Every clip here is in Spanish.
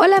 Hola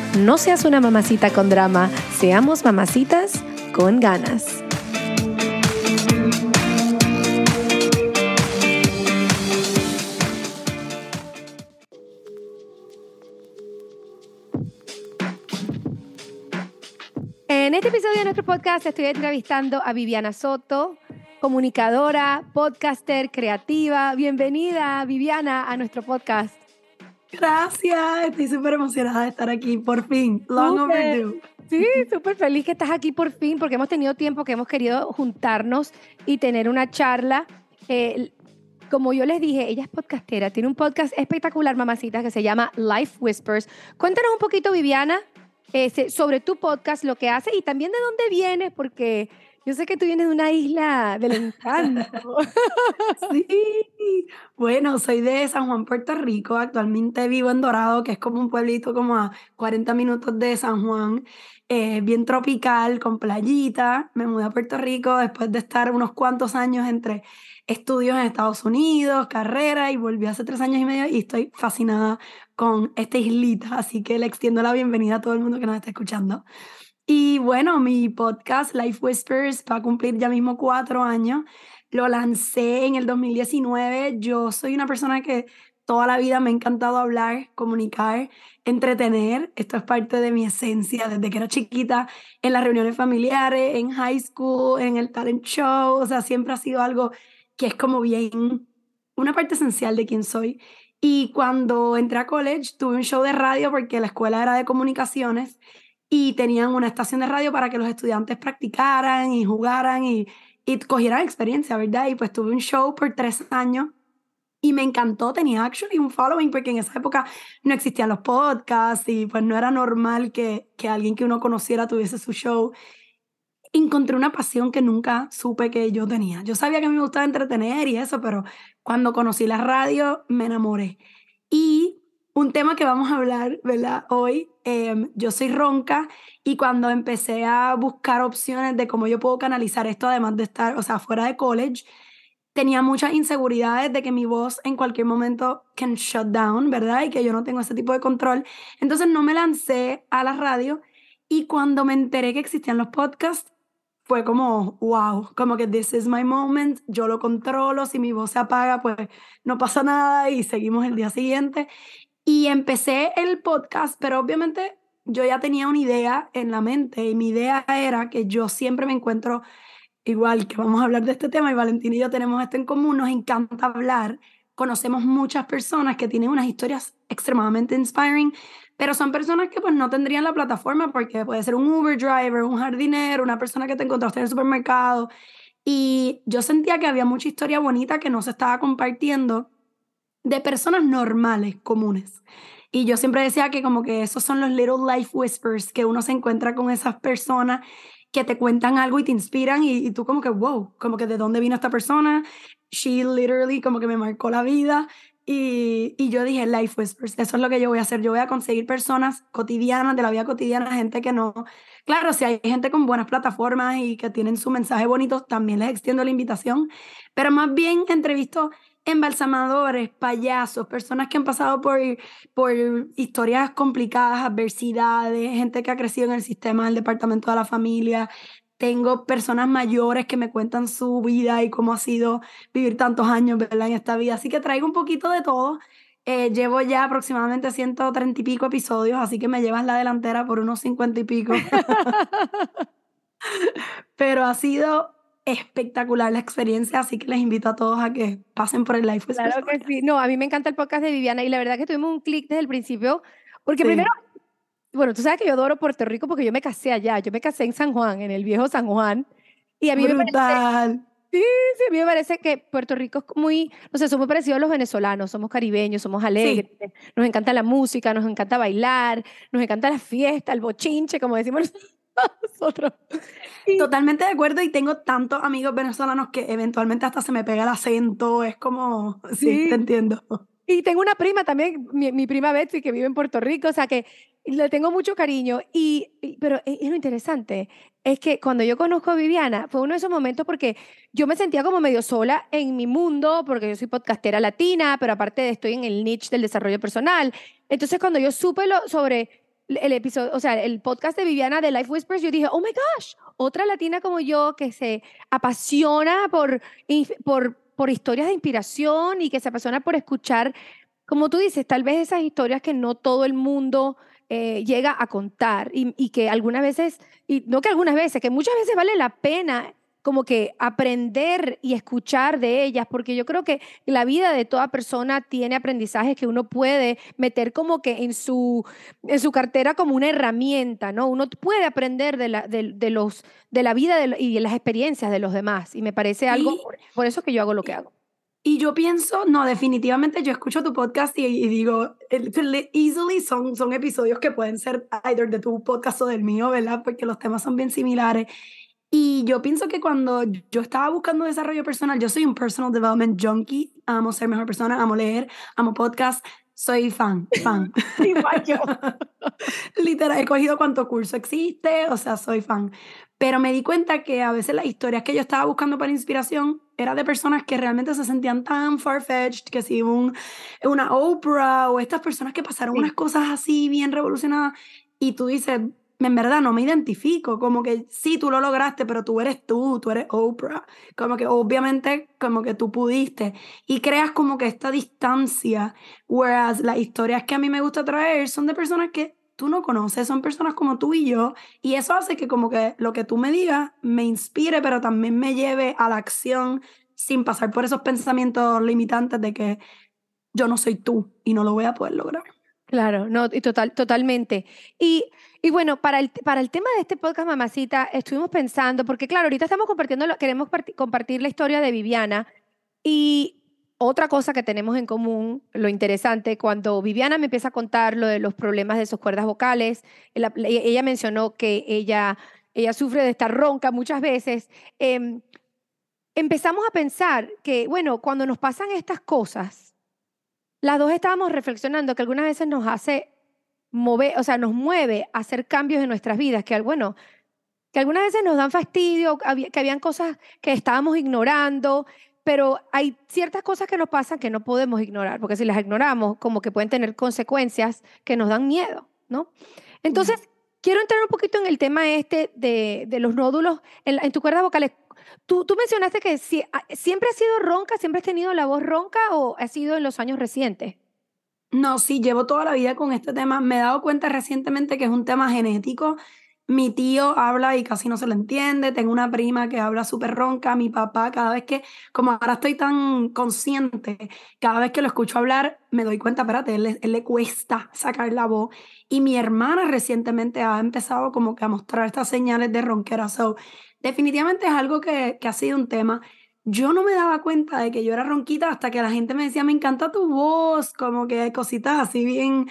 no seas una mamacita con drama, seamos mamacitas con ganas. En este episodio de nuestro podcast estoy entrevistando a Viviana Soto, comunicadora, podcaster, creativa. Bienvenida, Viviana, a nuestro podcast. Gracias, estoy súper emocionada de estar aquí, por fin, long overdue. Sí, súper feliz que estás aquí por fin, porque hemos tenido tiempo que hemos querido juntarnos y tener una charla. Como yo les dije, ella es podcastera, tiene un podcast espectacular, mamacitas, que se llama Life Whispers. Cuéntanos un poquito, Viviana, sobre tu podcast, lo que haces y también de dónde vienes, porque yo sé que tú vienes de una isla del encanto. Sí, bueno, soy de San Juan, Puerto Rico. Actualmente vivo en Dorado, que es como un pueblito como a 40 minutos de San Juan. Bien tropical, con playita. Me mudé a Puerto Rico después de estar unos cuantos años entre estudios en Estados Unidos, carrera, y volví hace 3 años y medio y estoy fascinada con esta islita. Así que le extiendo la bienvenida a todo el mundo que nos está escuchando. Y bueno, mi podcast Life Whispers va a cumplir ya mismo 4 años. Lo lancé en el 2019. Yo soy una persona que toda la vida me ha encantado hablar, comunicar, entretener. Esto es parte de mi esencia desde que era chiquita, en las reuniones familiares, en high school, en el talent show. O sea, siempre ha sido algo que es como bien una parte esencial de quién soy. Y cuando entré a college tuve un show de radio porque la escuela era de comunicaciones. Y tenían una estación de radio para que los estudiantes practicaran y jugaran y cogieran experiencia, ¿verdad? Y pues tuve un show por 3 años y me encantó. Tenía actually un following porque en esa época no existían los podcasts y pues no era normal que alguien que uno conociera tuviese su show. Encontré una pasión que nunca supe que yo tenía. Yo sabía que a mí me gustaba entretener y eso, pero cuando conocí la radio me enamoré. Y un tema que vamos a hablar, ¿verdad? Hoy, yo soy ronca y cuando empecé a buscar opciones de cómo yo puedo canalizar esto, además de estar, o sea, fuera de college, tenía muchas inseguridades de que mi voz en cualquier momento can shut down, ¿verdad? Y que yo no tengo ese tipo de control. Entonces no me lancé a la radio y cuando me enteré que existían los podcasts, fue como, wow, como que this is my moment, yo lo controlo, si mi voz se apaga, pues no pasa nada y seguimos el día siguiente. Y empecé el podcast, pero obviamente yo ya tenía una idea en la mente y mi idea era que yo siempre me encuentro igual, que vamos a hablar de este tema y Valentina y yo tenemos esto en común, nos encanta hablar, conocemos muchas personas que tienen unas historias extremadamente inspiring, pero son personas que pues no tendrían la plataforma porque puede ser un Uber driver, un jardinero, una persona que te encontraste en el supermercado y yo sentía que había mucha historia bonita que no se estaba compartiendo de personas normales, comunes. Y yo siempre decía que como que esos son los little life whispers, que uno se encuentra con esas personas que te cuentan algo y te inspiran y tú como que wow, como que de dónde vino esta persona, she literally como que me marcó la vida y yo dije life whispers, eso es lo que yo voy a hacer, yo voy a conseguir personas cotidianas, de la vida cotidiana, gente que no, claro, si hay gente con buenas plataformas y que tienen su mensaje bonito, también les extiendo la invitación, pero más bien entrevisto embalsamadores, payasos, personas que han pasado por historias complicadas, adversidades, gente que ha crecido en el sistema del departamento de la familia. Tengo personas mayores que me cuentan su vida y cómo ha sido vivir tantos años, ¿verdad?, en esta vida. Así que traigo un poquito de todo Llevo ya aproximadamente 130 y pico episodios, así que me llevas la delantera por unos 50 y pico. Pero ha sido espectacular la experiencia, así que les invito a todos a que pasen por el Life Whispers. Claro que sí. No, a mí me encanta el podcast de Viviana y la verdad que tuvimos un clic desde el principio, porque sí. Primero, bueno, tú sabes que yo adoro Puerto Rico porque yo me casé allá, yo me casé en San Juan, en el viejo San Juan. Y a mí me parece que Puerto Rico es muy, no sé, somos parecidos a los venezolanos, somos caribeños, somos alegres, sí. Nos encanta la música, nos encanta bailar, nos encanta la fiesta, el bochinche, como decimos nosotros. Sí. Totalmente de acuerdo, y tengo tantos amigos venezolanos que eventualmente hasta se me pega el acento, es como, sí, te entiendo. Y tengo una prima también, mi prima Betsy, que vive en Puerto Rico, o sea que le tengo mucho cariño, pero es lo interesante, es que cuando yo conozco a Viviana, fue uno de esos momentos porque yo me sentía como medio sola en mi mundo, porque yo soy podcastera latina, pero aparte estoy en el niche del desarrollo personal. Entonces cuando yo supe sobre el episodio, o sea, el podcast de Viviana de Life Whispers, yo dije, oh my gosh, otra latina como yo que se apasiona por historias de inspiración y que se apasiona por escuchar, como tú dices, tal vez esas historias que no todo el mundo llega a contar y que algunas veces, y no que algunas veces, que muchas veces vale la pena como que aprender y escuchar de ellas, porque yo creo que la vida de toda persona tiene aprendizajes que uno puede meter como que en su cartera como una herramienta, ¿no? Uno puede aprender de la vida y de las experiencias de los demás, y me parece algo, por eso que yo hago lo que hago. Y yo pienso, no, definitivamente yo escucho tu podcast y digo, easily son episodios que pueden ser either de tu podcast o del mío, ¿verdad? Porque los temas son bien similares. Y yo pienso que cuando yo estaba buscando desarrollo personal, yo soy un personal development junkie, amo ser mejor persona, amo leer, amo podcast, soy fan. Igual yo. Literal, he cogido cuánto curso existe, o sea, soy fan. Pero me di cuenta que a veces las historias que yo estaba buscando para inspiración eran de personas que realmente se sentían tan far-fetched, que si una Oprah o estas personas que pasaron unas cosas así bien revolucionadas, y tú dices, en verdad no me identifico, como que sí, tú lo lograste, pero tú eres Oprah, como que obviamente como que tú pudiste, y creas como que esta distancia, whereas las historias que a mí me gusta traer son de personas que tú no conoces, son personas como tú y yo, y eso hace que como que lo que tú me digas me inspire, pero también me lleve a la acción sin pasar por esos pensamientos limitantes de que yo no soy tú y no lo voy a poder lograr. Claro, no, y totalmente. Y bueno, para el tema de este podcast, Mamacita, estuvimos pensando, porque claro, ahorita estamos queremos compartir la historia de Viviana, y otra cosa que tenemos en común, lo interesante, cuando Viviana me empieza a contar lo de los problemas de sus cuerdas vocales, ella mencionó que ella sufre de estar ronca muchas veces, empezamos a pensar que, bueno, cuando nos pasan estas cosas, las dos estábamos reflexionando que algunas veces nos hace mover, o sea, nos mueve a hacer cambios en nuestras vidas, que bueno, que algunas veces nos dan fastidio, que habían cosas que estábamos ignorando, pero hay ciertas cosas que nos pasan que no podemos ignorar, porque si las ignoramos, como que pueden tener consecuencias que nos dan miedo, ¿no? Entonces, quiero entrar un poquito en el tema de los nódulos en tus cuerdas vocales. Tú mencionaste que siempre has sido ronca, siempre has tenido la voz ronca, ¿o ha sido en los años recientes? No, sí, llevo toda la vida con este tema. Me he dado cuenta recientemente que es un tema genético. Mi tío habla y casi no se lo entiende. Tengo una prima que habla súper ronca. Mi papá, cada vez que, como ahora estoy tan consciente, cada vez que lo escucho hablar, me doy cuenta, espérate, él le cuesta sacar la voz. Y mi hermana recientemente ha empezado como que a mostrar estas señales de ronquera. So, definitivamente es algo que ha sido un tema. Yo no me daba cuenta de que yo era ronquita hasta que la gente me decía, me encanta tu voz, como que cositas así bien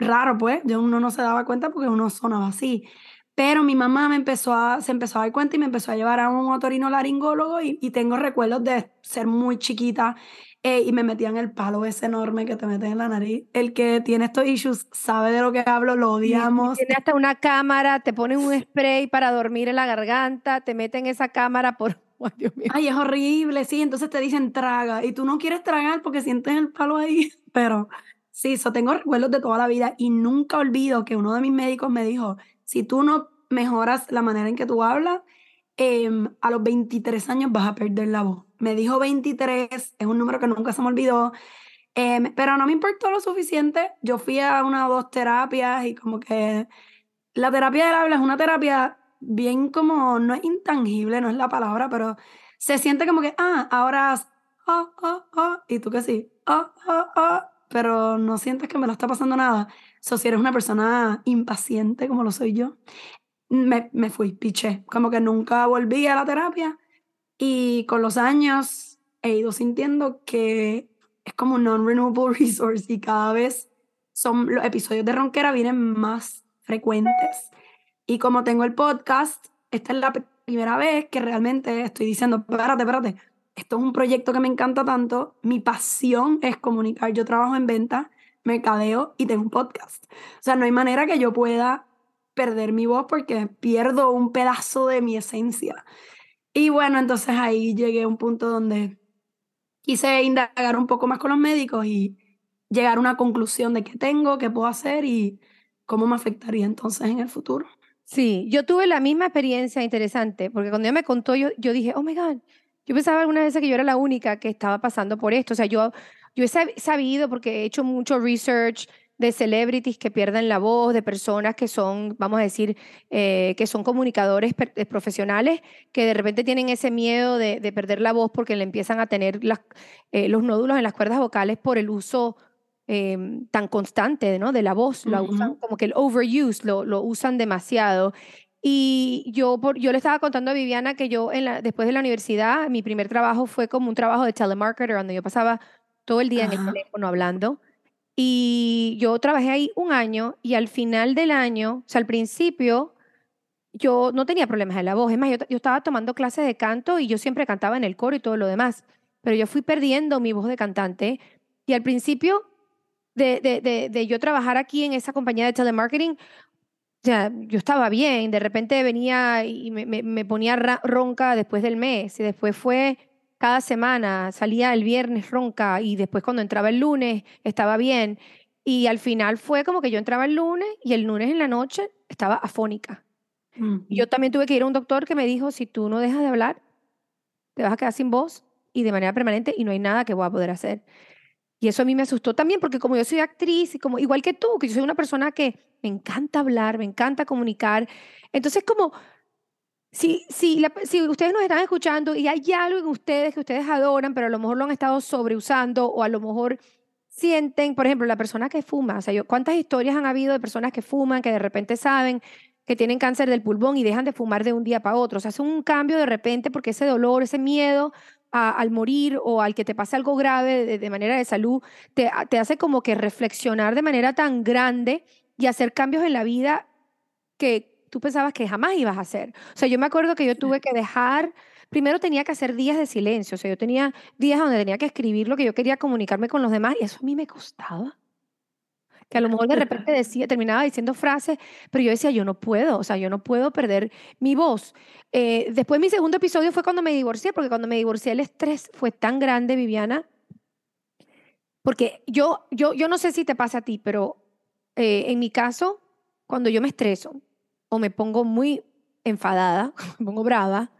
raro, pues. Yo uno no se daba cuenta porque uno sonaba así. Pero mi mamá se empezó a dar cuenta y me empezó a llevar a un otorrinolaringólogo y tengo recuerdos de ser muy chiquita y me metían el palo ese enorme que te meten en la nariz. El que tiene estos issues sabe de lo que hablo, lo odiamos. Tiene hasta una cámara, te ponen un spray para dormir en la garganta, te meten esa cámara por... Oh, Dios mío. Ay, es horrible, sí, entonces te dicen traga y tú no quieres tragar porque sientes el palo ahí, pero sí, eso tengo recuerdos de toda la vida y nunca olvido que uno de mis médicos me dijo, si tú no mejoras la manera en que tú hablas, a los 23 años vas a perder la voz. Me dijo 23, es un número que nunca se me olvidó. Pero no me importó lo suficiente. Yo fui a una o dos terapias y como que la terapia del habla es una terapia bien como, no es intangible, no es la palabra, pero se siente como que, ahora y tú que sí, pero no sientes que me lo está pasando nada. So, si eres una persona impaciente como lo soy yo, me fui, piché. Como que nunca volví a la terapia y con los años he ido sintiendo que es como un non-renewable resource y cada vez los episodios de Ronquera vienen más frecuentes. Y como tengo el podcast, esta es la primera vez que realmente estoy diciendo, espérate, esto es un proyecto que me encanta tanto, mi pasión es comunicar, yo trabajo en venta, mercadeo y tengo un podcast. O sea, no hay manera que yo pueda perder mi voz porque pierdo un pedazo de mi esencia. Y bueno, entonces ahí llegué a un punto donde quise indagar un poco más con los médicos y llegar a una conclusión de qué tengo, qué puedo hacer y cómo me afectaría entonces en el futuro. Sí, yo tuve la misma experiencia interesante, porque cuando ella me contó, yo dije, oh my God, yo pensaba algunas veces que yo era la única que estaba pasando por esto. O sea, yo he sabido, porque he hecho mucho research de celebrities que pierden la voz, de personas que son, vamos a decir, que son comunicadores profesionales, que de repente tienen ese miedo de perder la voz porque le empiezan a tener los nódulos en las cuerdas vocales por el uso tan constante, ¿no?, de la voz. La usan como que el overuse, lo usan demasiado. Y yo le estaba contando a Viviana que yo después de la universidad, mi primer trabajo fue como un trabajo de telemarketer, donde yo pasaba todo el día en el teléfono hablando. Y yo trabajé ahí un año y al final del año, o sea, al principio, yo no tenía problemas de la voz. Es más, yo estaba tomando clases de canto y yo siempre cantaba en el coro y todo lo demás. Pero yo fui perdiendo mi voz de cantante y al principio de yo trabajar aquí en esa compañía de telemarketing, o sea, yo estaba bien. De repente venía y me ponía ronca después del mes y después fue... Cada semana salía el viernes ronca y después cuando entraba el lunes estaba bien. Y al final fue como que yo entraba el lunes y el lunes en la noche estaba afónica. Yo también tuve que ir a un doctor que me dijo, si tú no dejas de hablar, te vas a quedar sin voz y de manera permanente y no hay nada que voy a poder hacer. Y eso a mí me asustó también porque como yo soy actriz, y como igual que tú, que yo soy una persona que me encanta hablar, me encanta comunicar. Entonces como... Si ustedes nos están escuchando y hay algo en ustedes que ustedes adoran, pero a lo mejor lo han estado sobreusando o a lo mejor sienten, por ejemplo, la persona que fuma. O sea, ¿cuántas historias han habido de personas que fuman, que de repente saben que tienen cáncer del pulmón y dejan de fumar de un día para otro? O sea, hacen un cambio de repente porque ese dolor, ese miedo al morir o al que te pase algo grave de manera de salud, te hace como que reflexionar de manera tan grande y hacer cambios en la vida que tú pensabas que jamás ibas a hacer. O sea, yo me acuerdo que yo tuve que dejar, primero tenía que hacer días de silencio, o sea, yo tenía días donde tenía que escribir lo que yo quería comunicarme con los demás y eso a mí me costaba. Que a lo mejor de repente terminaba diciendo frases, pero yo decía, yo no puedo, o sea, yo no puedo perder mi voz. Después mi segundo episodio fue cuando me divorcié, porque cuando me divorcié el estrés fue tan grande, Viviana, porque yo no sé si te pasa a ti, pero en mi caso, cuando yo me estreso, o me pongo muy enfadada, me pongo brava,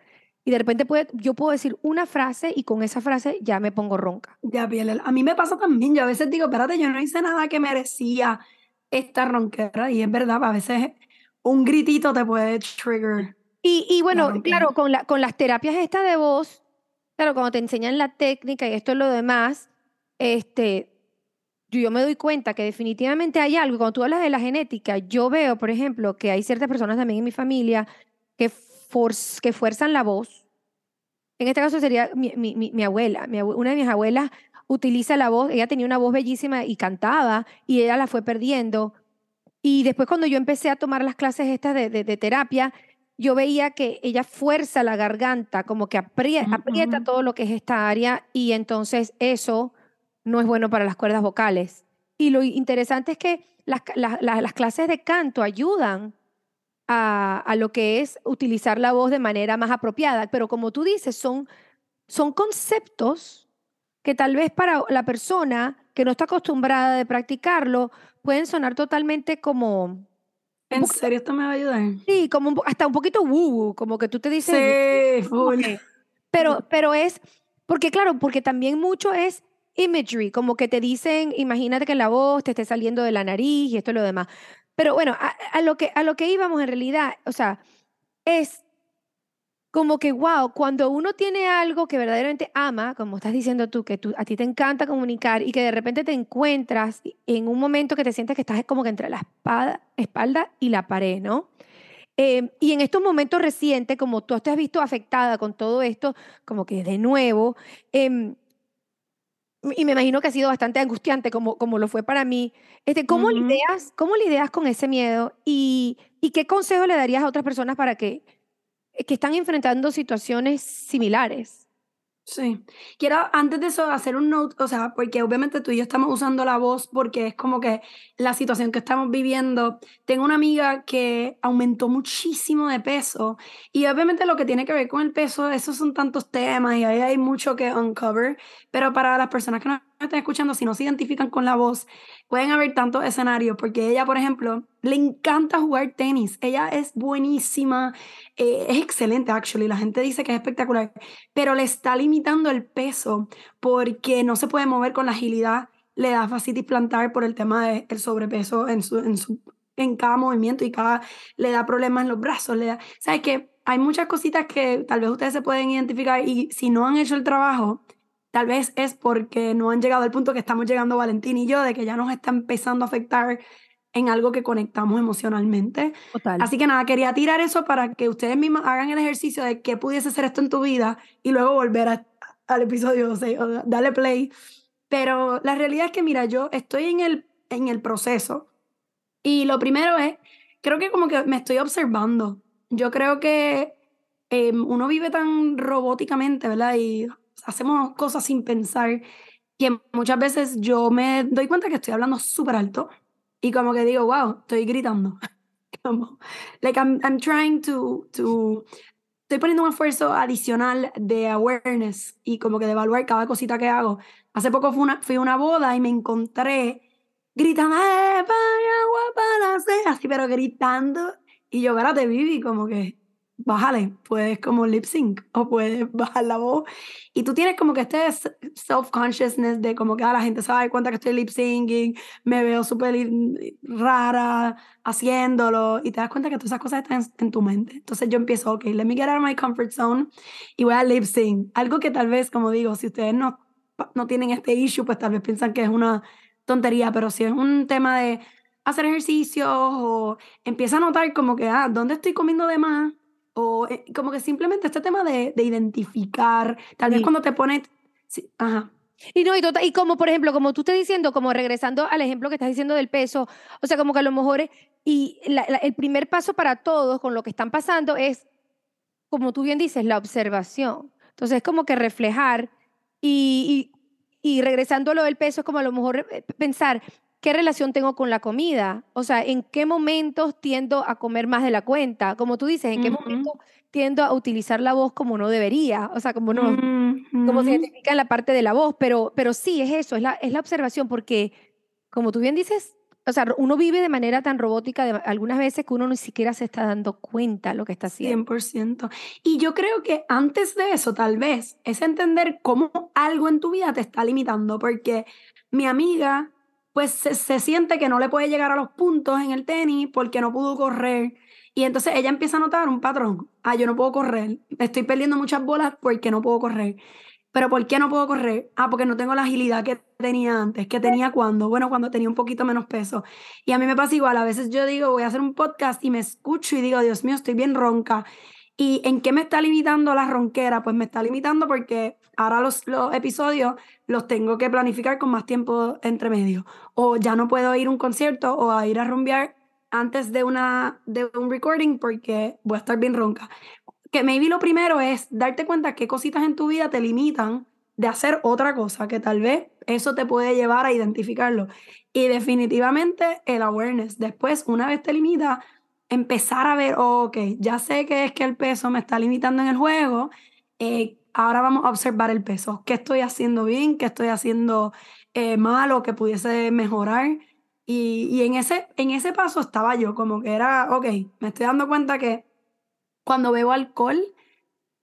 y de repente yo puedo decir una frase y con esa frase ya me pongo ronca. Ya, piel, a mí me pasa también, yo a veces digo, espérate, yo no hice nada que merecía esta ronquera, y es verdad, a veces un gritito te puede trigger. Y bueno, claro, con las terapias estas de voz, claro, cuando te enseñan la técnica y esto y lo demás, yo me doy cuenta que definitivamente hay algo. Cuando tú hablas de la genética, yo veo, por ejemplo, que hay ciertas personas también en mi familia que fuerzan la voz. En este caso sería mi abuela. Una de mis abuelas utiliza la voz. Ella tenía una voz bellísima y cantaba y ella la fue perdiendo. Y después cuando yo empecé a tomar las clases estas de terapia, yo veía que ella fuerza la garganta, como que aprieta todo lo que es esta área y entonces eso... no es bueno para las cuerdas vocales. Y lo interesante es que las clases de canto ayudan a lo que es utilizar la voz de manera más apropiada, pero como tú dices, son conceptos que tal vez para la persona que no está acostumbrada de practicarlo pueden sonar totalmente como... ¿En serio esto me va a ayudar? Sí, como hasta un poquito woo, como que tú te dices... Sí, full. Okay. Pero es... Porque claro, porque también mucho es imagery, como que te dicen, imagínate que la voz te esté saliendo de la nariz y esto y lo demás. Pero bueno, a lo que íbamos en realidad, o sea, es como que wow, cuando uno tiene algo que verdaderamente ama, como estás diciendo tú, que a ti te encanta comunicar y que de repente te encuentras en un momento que te sientes que estás como que entre la espalda y la pared, ¿no? Y en estos momentos recientes, como tú te has visto afectada con todo esto, como que de nuevo, y me imagino que ha sido bastante angustiante como lo fue para mí, ¿cómo lidias con ese miedo? ¿Y qué consejo le darías a otras personas para que están enfrentando situaciones similares? Sí. Quiero, antes de eso, hacer un note, o sea, porque obviamente tú y yo estamos usando la voz porque es como que la situación que estamos viviendo. Tengo una amiga que aumentó muchísimo de peso y obviamente lo que tiene que ver con el peso, esos son tantos temas y ahí hay mucho que uncover, pero para las personas que nos están escuchando, si no se identifican con la voz, pueden haber tantos escenarios, porque ella, por ejemplo, le encanta jugar tenis, ella es buenísima, es excelente, actually, la gente dice que es espectacular, pero le está limitando el peso porque no se puede mover con la agilidad, le da fascitis plantar por el tema del sobrepeso en cada movimiento le da problemas en los brazos, ¿sabes qué? Hay muchas cositas que tal vez ustedes se pueden identificar y si no han hecho el trabajo, tal vez es porque no han llegado al punto que estamos llegando Valentín y yo, de que ya nos está empezando a afectar en algo que conectamos emocionalmente. Total. Así que nada, quería tirar eso para que ustedes mismas hagan el ejercicio de qué pudiese ser esto en tu vida y luego volver al episodio 6 o darle play. Pero la realidad es que, mira, yo estoy en el proceso y lo primero es, creo que como que me estoy observando. Yo creo que uno vive tan robóticamente, ¿verdad? Y hacemos cosas sin pensar que muchas veces yo me doy cuenta que estoy hablando súper alto y como que digo, wow, estoy gritando. Como, like I'm trying to... Estoy poniendo un esfuerzo adicional de awareness y como que de evaluar cada cosita que hago. Hace poco fui a una boda y me encontré gritando, así, pero gritando. Y yo, espérate, Vivi, como que... bájale, puedes como lip sync o puedes bajar la voz y tú tienes como que este self-consciousness de como que la gente se da cuenta que estoy lip syncing, me veo súper rara haciéndolo y te das cuenta que todas esas cosas están en tu mente. Entonces yo empiezo, ok, let me get out of my comfort zone y voy a lip sync, algo que tal vez, como digo, si ustedes no tienen este issue, pues tal vez piensan que es una tontería, pero si es un tema de hacer ejercicios o empieza a notar como que, ¿dónde estoy comiendo de más? O como que simplemente este tema de identificar, tal vez sí. Cuando te pones... Sí, ajá. Y como, por ejemplo, como tú estás diciendo, como regresando al ejemplo que estás diciendo del peso, o sea, como que a lo mejor el primer paso para todos con lo que están pasando es, como tú bien dices, la observación. Entonces es como que reflejar y regresando a lo del peso es como a lo mejor pensar... ¿Qué relación tengo con la comida? O sea, ¿en qué momentos tiendo a comer más de la cuenta? Como tú dices, ¿en qué momentos tiendo a utilizar la voz como no debería? O sea, como no, como se identifica en la parte de la voz. Pero sí, es eso, es la observación. Porque, como tú bien dices, o sea, uno vive de manera tan robótica algunas veces que uno ni siquiera se está dando cuenta de lo que está haciendo. 100%. Y yo creo que antes de eso, tal vez, es entender cómo algo en tu vida te está limitando. Porque mi amiga... pues se siente que no le puede llegar a los puntos en el tenis porque no pudo correr. Y entonces ella empieza a notar un patrón. Yo no puedo correr. Estoy perdiendo muchas bolas porque no puedo correr. ¿Pero por qué no puedo correr? Porque no tengo la agilidad que tenía antes. ¿Qué tenía cuando? Bueno, cuando tenía un poquito menos peso. Y a mí me pasa igual. A veces yo digo, voy a hacer un podcast y me escucho y digo, Dios mío, estoy bien ronca. ¿Y en qué me está limitando la ronquera? Pues me está limitando porque ahora los episodios los tengo que planificar con más tiempo entre medio. O ya no puedo ir a un concierto o a ir a rumbear antes de un recording porque voy a estar bien ronca. Que maybe lo primero es darte cuenta qué cositas en tu vida te limitan de hacer otra cosa, que tal vez eso te puede llevar a identificarlo. Y definitivamente el awareness. Después, una vez te limita... empezar a ver, ok, ya sé que es que el peso me está limitando en el juego, ahora vamos a observar el peso. ¿Qué estoy haciendo bien? ¿Qué estoy haciendo mal o que pudiese mejorar? Y en ese paso estaba yo, como que era, ok, me estoy dando cuenta que cuando bebo alcohol,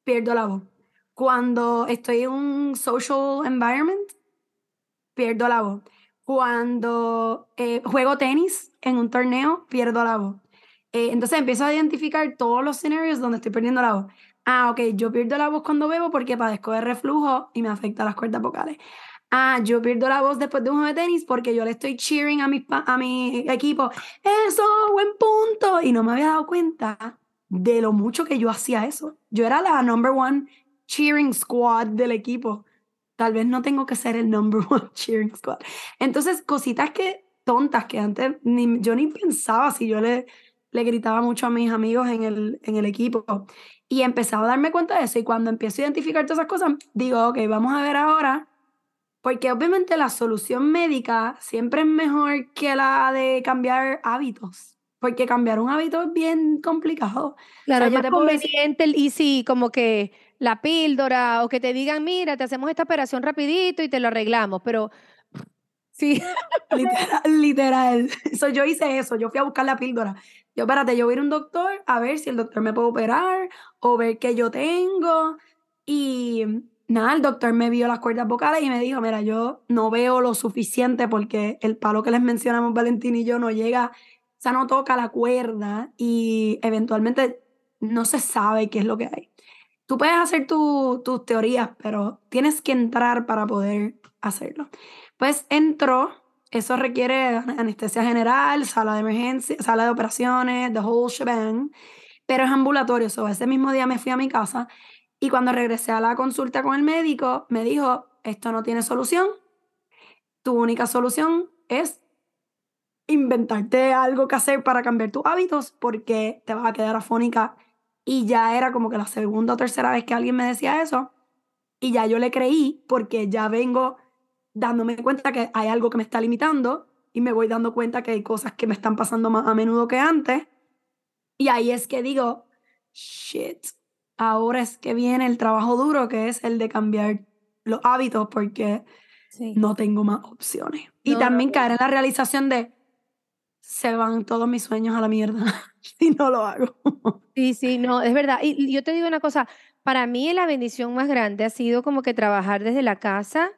pierdo la voz. Cuando estoy en un social environment, pierdo la voz. Cuando juego tenis en un torneo, pierdo la voz. Entonces empiezo a identificar todos los escenarios donde estoy perdiendo la voz. Ah, ok, yo pierdo la voz cuando bebo porque padezco de reflujo y me afecta las cuerdas vocales. Ah, yo pierdo la voz después de un juego de tenis porque yo le estoy cheering a mi equipo. ¡Eso! ¡Buen punto! Y no me había dado cuenta de lo mucho que yo hacía eso. Yo era la number one cheering squad del equipo. Tal vez no tengo que ser el number one cheering squad. Entonces, cositas tontas que antes yo ni pensaba si yo le gritaba mucho a mis amigos en el equipo. Y empezaba a darme cuenta de eso. Y cuando empiezo a identificar todas esas cosas, digo, ok, vamos a ver ahora. Porque obviamente la solución médica siempre es mejor que la de cambiar hábitos. Porque cambiar un hábito es bien complicado. Claro, o sea, es más conveniente el easy, como que la píldora, o que te digan, mira, te hacemos esta operación rapidito y te lo arreglamos. Pero sí. Literal. So, yo hice eso, yo fui a buscar la píldora. Yo, espérate, yo voy a ir a un doctor a ver si el doctor me puede operar o ver qué yo tengo. Y nada, el doctor me vio las cuerdas vocales y me dijo, mira, yo no veo lo suficiente porque el palo que les mencionamos Valentín y yo no llega, o sea, no toca la cuerda y eventualmente no se sabe qué es lo que hay. Tú puedes hacer tus teorías, pero tienes que entrar para poder hacerlo. Pues entró, eso requiere anestesia general, sala de emergencia, sala de operaciones, the whole shebang, pero es ambulatorio. So, ese mismo día me fui a mi casa y cuando regresé a la consulta con el médico, me dijo, esto no tiene solución, tu única solución es inventarte algo que hacer para cambiar tus hábitos porque te vas a quedar afónica. Y ya era como que la segunda o tercera vez que alguien me decía eso y ya yo le creí porque ya vengo dándome cuenta que hay algo que me está limitando y me voy dando cuenta que hay cosas que me están pasando más a menudo que antes. Y ahí es que digo, shit, ahora es que viene el trabajo duro que es el de cambiar los hábitos porque sí, no tengo más opciones. Y también caer en la realización de se van todos mis sueños a la mierda si no lo hago. Sí, no, es verdad. Y yo te digo una cosa, para mí la bendición más grande ha sido como que trabajar desde la casa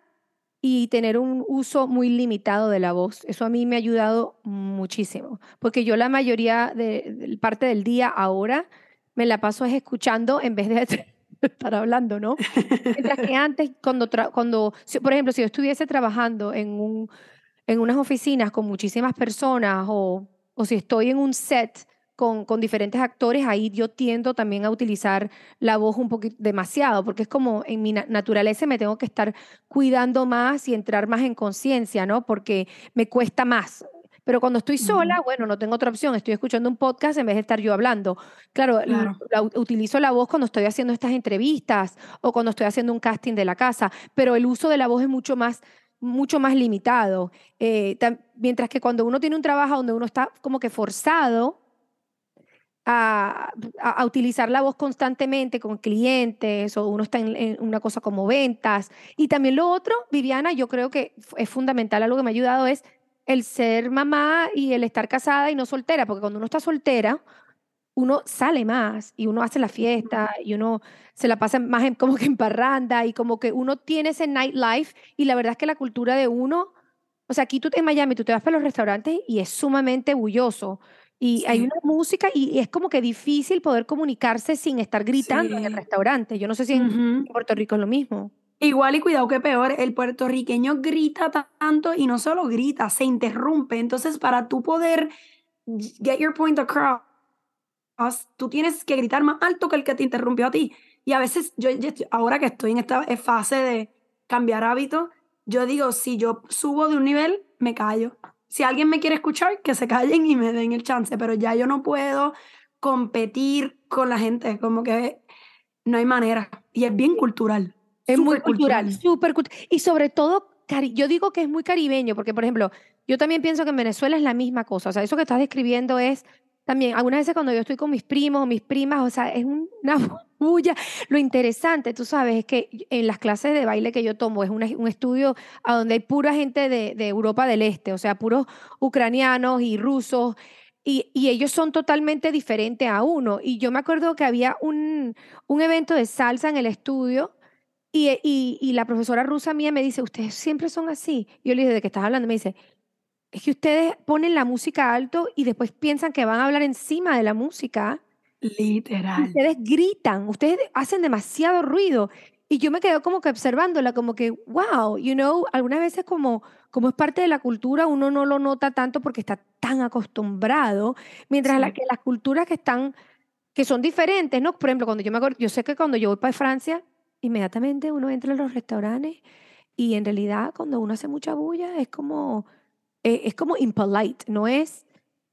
y tener un uso muy limitado de la voz. Eso a mí me ha ayudado muchísimo, porque yo la mayoría de parte del día ahora me la paso escuchando en vez de estar hablando, ¿no? Mientras que antes, cuando por ejemplo, si yo estuviese trabajando en unas oficinas con muchísimas personas o si estoy en un set con diferentes actores, ahí yo tiendo también a utilizar la voz un poquito demasiado, porque es como en mi naturaleza me tengo que estar cuidando más y entrar más en conciencia, ¿no? Porque me cuesta más. Pero cuando estoy sola, bueno, no tengo otra opción, estoy escuchando un podcast en vez de estar yo hablando. Claro. Utilizo la voz cuando estoy haciendo estas entrevistas o cuando estoy haciendo un casting de la casa, pero el uso de la voz es mucho más limitado. Mientras que cuando uno tiene un trabajo donde uno está como que forzado a utilizar la voz constantemente con clientes o uno está en una cosa como ventas. Y también lo otro, Viviana, yo creo que es fundamental, algo que me ha ayudado es el ser mamá y el estar casada y no soltera, porque cuando uno está soltera uno sale más y uno hace la fiesta y uno se la pasa más como que en parranda y como que uno tiene ese nightlife y la verdad es que la cultura de uno, o sea, aquí tú en Miami tú te vas para los restaurantes y es sumamente bullicioso y sí, hay una música y es como que difícil poder comunicarse sin estar gritando sí, en el restaurante. Yo no sé si en Puerto Rico es lo mismo. Igual y cuidado que peor, el puertorriqueño grita tanto y no solo grita, se interrumpe. Entonces para tú poder get your point across, tú tienes que gritar más alto que el que te interrumpió a ti. Y a veces, yo ahora que estoy en esta fase de cambiar hábitos, yo digo, si yo subo de un nivel, me callo. Si alguien me quiere escuchar, que se callen y me den el chance. Pero ya yo no puedo competir con la gente. Como que no hay manera. Y es bien cultural. Es muy cultural. Súper cultural. Y sobre todo, yo digo que es muy caribeño. Porque, por ejemplo, yo también pienso que en Venezuela es la misma cosa. O sea, eso que estás describiendo es... También, algunas veces cuando yo estoy con mis primos o mis primas, o sea, es una bulla. Lo interesante, tú sabes, es que en las clases de baile que yo tomo es un estudio a donde hay pura gente de Europa del Este, o sea, puros ucranianos y rusos, y ellos son totalmente diferentes a uno. Y yo me acuerdo que había un evento de salsa en el estudio Y la profesora rusa mía me dice, ustedes siempre son así. Yo le dije, ¿de qué estás hablando? Me dice, es que ustedes ponen la música alto y después piensan que van a hablar encima de la música. Literal. Ustedes gritan, ustedes hacen demasiado ruido. Y yo me quedo como que observándola, como que, wow, you know, algunas veces como es parte de la cultura, uno no lo nota tanto porque está tan acostumbrado, mientras sí. Las culturas que son diferentes, ¿no? Por ejemplo, cuando yo me acuerdo, yo sé que cuando yo voy para Francia, inmediatamente uno entra a los restaurantes y en realidad cuando uno hace mucha bulla es como impolite, no es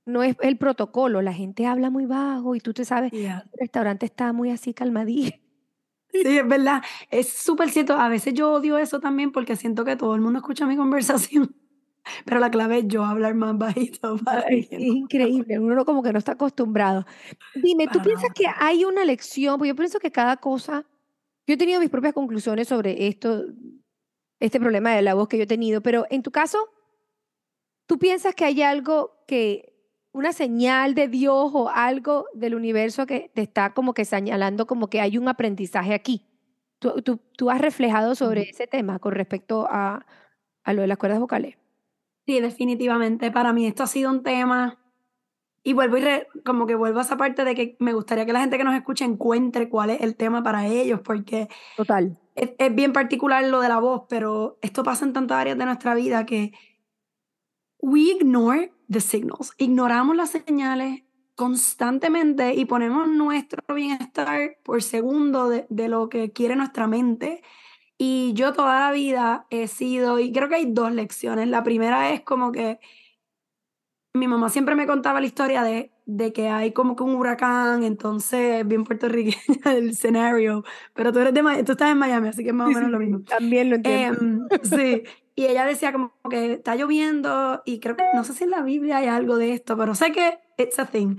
el protocolo, la gente habla muy bajo y tú te sabes, yeah. El restaurante está muy así calmadito. Sí, es verdad, es súper cierto. A veces yo odio eso también porque siento que todo el mundo escucha mi conversación, pero la clave es yo hablar más bajito. Es increíble, uno como que no está acostumbrado. Dime, ¿tú piensas que hay una lección? Pues yo pienso que cada cosa, yo he tenido mis propias conclusiones sobre esto, este problema de la voz que yo he tenido, pero en tu caso, ¿tú piensas que hay algo que... una señal de Dios o algo del universo que te está como que señalando como que hay un aprendizaje aquí? ¿Tú has reflejado sobre ese tema con respecto a lo de las cuerdas vocales? Sí, definitivamente. Para mí esto ha sido un tema y vuelvo a esa parte de que me gustaría que la gente que nos escuche encuentre cuál es el tema para ellos, porque total. Es bien particular lo de la voz, pero esto pasa en tantas áreas de nuestra vida que we ignore the signals. Ignoramos las señales constantemente y ponemos nuestro bienestar por segundo de lo que quiere nuestra mente. Y yo toda la vida he sido, y creo que hay dos lecciones. La primera es como que mi mamá siempre me contaba la historia de que hay como que un huracán, entonces bien puertorriqueña el escenario, pero tú estás en Miami, así que es más o menos lo mismo. También lo entiendo. Sí. Y ella decía como que está lloviendo y creo que, no sé si en la Biblia hay algo de esto, pero sé que it's a thing.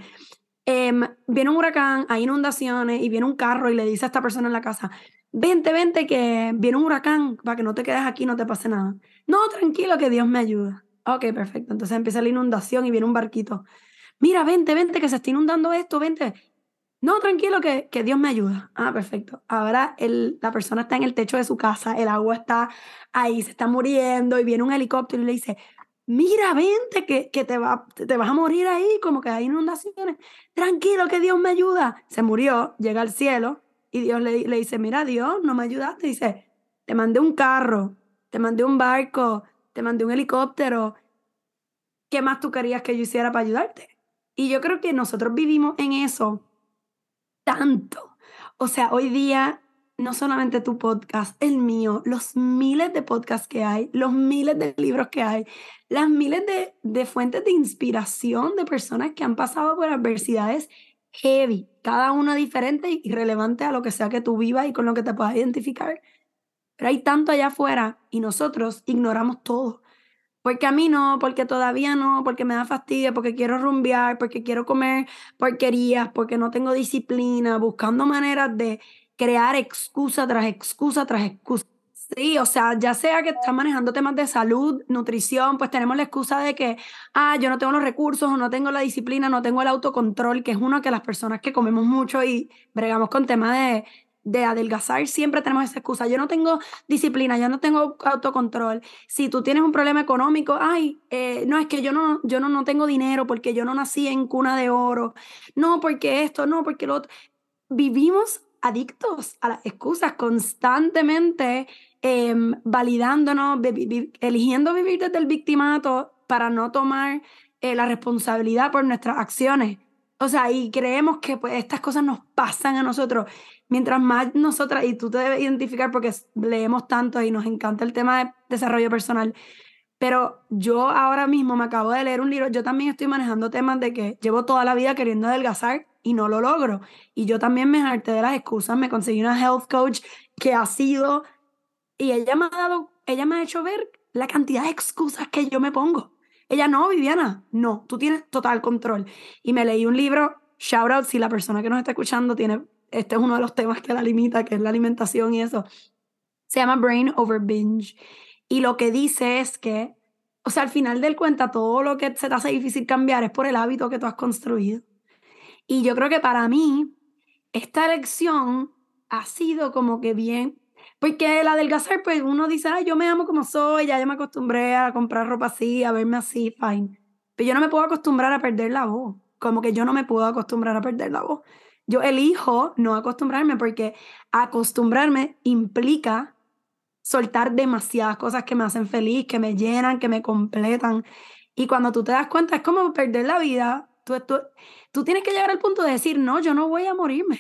Viene un huracán, hay inundaciones y viene un carro y le dice a esta persona en la casa, vente que viene un huracán para que no te quedes aquí, no te pase nada. No, tranquilo que Dios me ayuda. Ok, perfecto. Entonces empieza la inundación y viene un barquito. Mira, vente que se está inundando esto, vente. No, tranquilo que Dios me ayuda. Ah, perfecto. Ahora la persona está en el techo de su casa, el agua está ahí, se está muriendo y viene un helicóptero y le dice, mira, vente que te vas a morir ahí, como que hay inundaciones. Tranquilo que Dios me ayuda. Se murió, llega al cielo y Dios le dice, mira, Dios, no me ayudaste. Dice, te mandé un carro, te mandé un barco, te mandé un helicóptero. ¿Qué más tú querías que yo hiciera para ayudarte? Y yo creo que nosotros vivimos en eso tanto. O sea, hoy día, no solamente tu podcast, el mío, los miles de podcasts que hay, los miles de libros que hay, las miles de fuentes de inspiración de personas que han pasado por adversidades heavy, cada una diferente y relevante a lo que sea que tú vivas y con lo que te puedas identificar. Pero hay tanto allá afuera y nosotros ignoramos todo. Porque a mí no, porque todavía no, porque me da fastidio, porque quiero rumbear, porque quiero comer porquerías, porque no tengo disciplina, buscando maneras de crear excusa tras excusa tras excusa. Sí, o sea, ya sea que estás manejando temas de salud, nutrición, pues tenemos la excusa de que, yo no tengo los recursos, o no tengo la disciplina, no tengo el autocontrol, que es uno que las personas que comemos mucho y bregamos con temas de adelgazar, siempre tenemos esa excusa. Yo no tengo disciplina, yo no tengo autocontrol. Si tú tienes un problema económico, no, es que yo no tengo dinero porque yo no nací en cuna de oro. No, porque esto, no, porque lo otro. Vivimos adictos a las excusas constantemente, validándonos, eligiendo vivir desde el victimato para no tomar la responsabilidad por nuestras acciones. O sea, y creemos que pues, estas cosas nos pasan a nosotros. Mientras más nosotras, y tú te debes identificar porque leemos tanto y nos encanta el tema de desarrollo personal, pero yo ahora mismo me acabo de leer un libro, yo también estoy manejando temas de que llevo toda la vida queriendo adelgazar y no lo logro. Y yo también me harté de las excusas, me conseguí una health coach que ha sido, y ella me ha hecho ver la cantidad de excusas que yo me pongo. Ella, no, Viviana, no, tú tienes total control. Y me leí un libro, shout out, si la persona que nos está escuchando tiene... Este es uno de los temas que la limita, que es la alimentación y eso. Se llama Brain Over Binge. Y lo que dice es que, o sea, al final del cuenta, todo lo que se te hace difícil cambiar es por el hábito que tú has construido. Y yo creo que para mí, esta lección ha sido como que bien, Porque el adelgazar, pues uno dice, ay, yo me amo como soy, ya me acostumbré a comprar ropa así, a verme así, fine. Pero yo no me puedo acostumbrar a perder la voz. Como que yo no me puedo acostumbrar a perder la voz. Yo elijo no acostumbrarme, porque acostumbrarme implica soltar demasiadas cosas que me hacen feliz, que me llenan, que me completan. Y cuando tú te das cuenta, es como perder la vida. Tú tienes que llegar al punto de decir, no, yo no voy a morirme.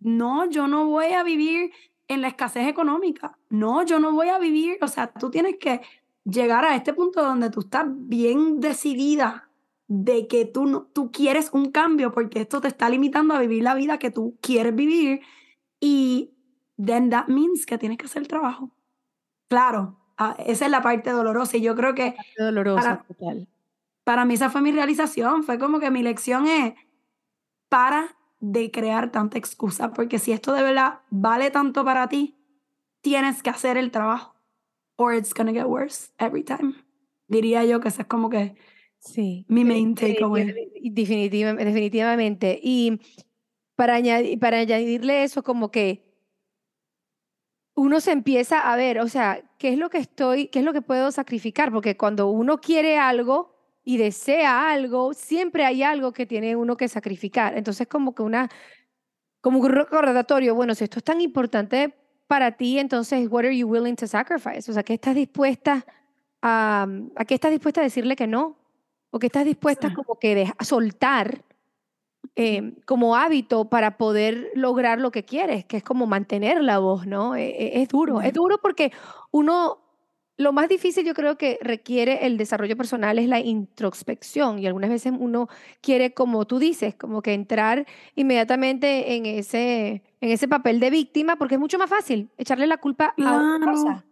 No, yo no voy a vivir en la escasez económica. No, yo no voy a vivir... O sea, tú tienes que llegar a este punto donde tú estás bien decidida de que tú quieres un cambio, porque esto te está limitando a vivir la vida que tú quieres vivir, y then that means que tienes que hacer el trabajo. Claro, esa es la parte dolorosa, y yo creo que... Dolorosa, total. Para mí esa fue mi realización, fue como que mi lección es, para de crear tanta excusa, porque si esto de verdad vale tanto para ti, tienes que hacer el trabajo, or it's gonna get worse every time. Diría yo que esa es como que... Sí. Mi main takeaway. Definitivamente. Y para añadirle eso, como que uno se empieza a ver, o sea, qué es lo que puedo sacrificar? Porque cuando uno quiere algo y desea algo, siempre hay algo que tiene uno que sacrificar. Entonces, como un recordatorio, bueno, si esto es tan importante para ti, entonces, what are you willing to sacrifice? O sea, ¿a qué estás dispuesta a decirle que no? ¿O que estás dispuesta como que a soltar como hábito para poder lograr lo que quieres? Que es como mantener la voz, ¿no? Es duro. Uh-huh. Es duro porque lo más difícil yo creo que requiere el desarrollo personal es la introspección. Y algunas veces uno quiere, como tú dices, como que entrar inmediatamente en ese papel de víctima, porque es mucho más fácil echarle la culpa a otra cosa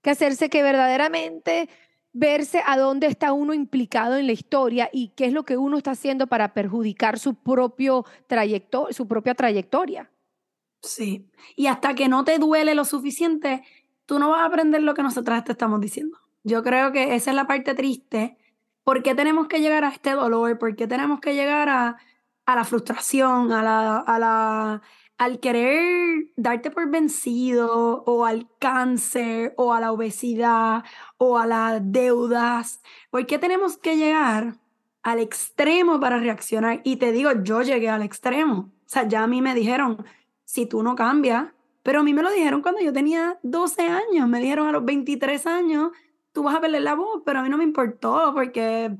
que hacerse que verdaderamente... verse a dónde está uno implicado en la historia y qué es lo que uno está haciendo para perjudicar su propia trayectoria. Sí, y hasta que no te duele lo suficiente, tú no vas a aprender lo que nosotras te estamos diciendo. Yo creo que esa es la parte triste. ¿Por qué tenemos que llegar a este dolor? ¿Por qué tenemos que llegar a la frustración, al querer darte por vencido, o al cáncer, o a la obesidad, o a las deudas? ¿Por qué tenemos que llegar al extremo para reaccionar? Y te digo, yo llegué al extremo. O sea, ya a mí me dijeron, si tú no cambias, pero a mí me lo dijeron cuando yo tenía 12 años, me dijeron a los 23 años, tú vas a perder la voz, pero a mí no me importó, porque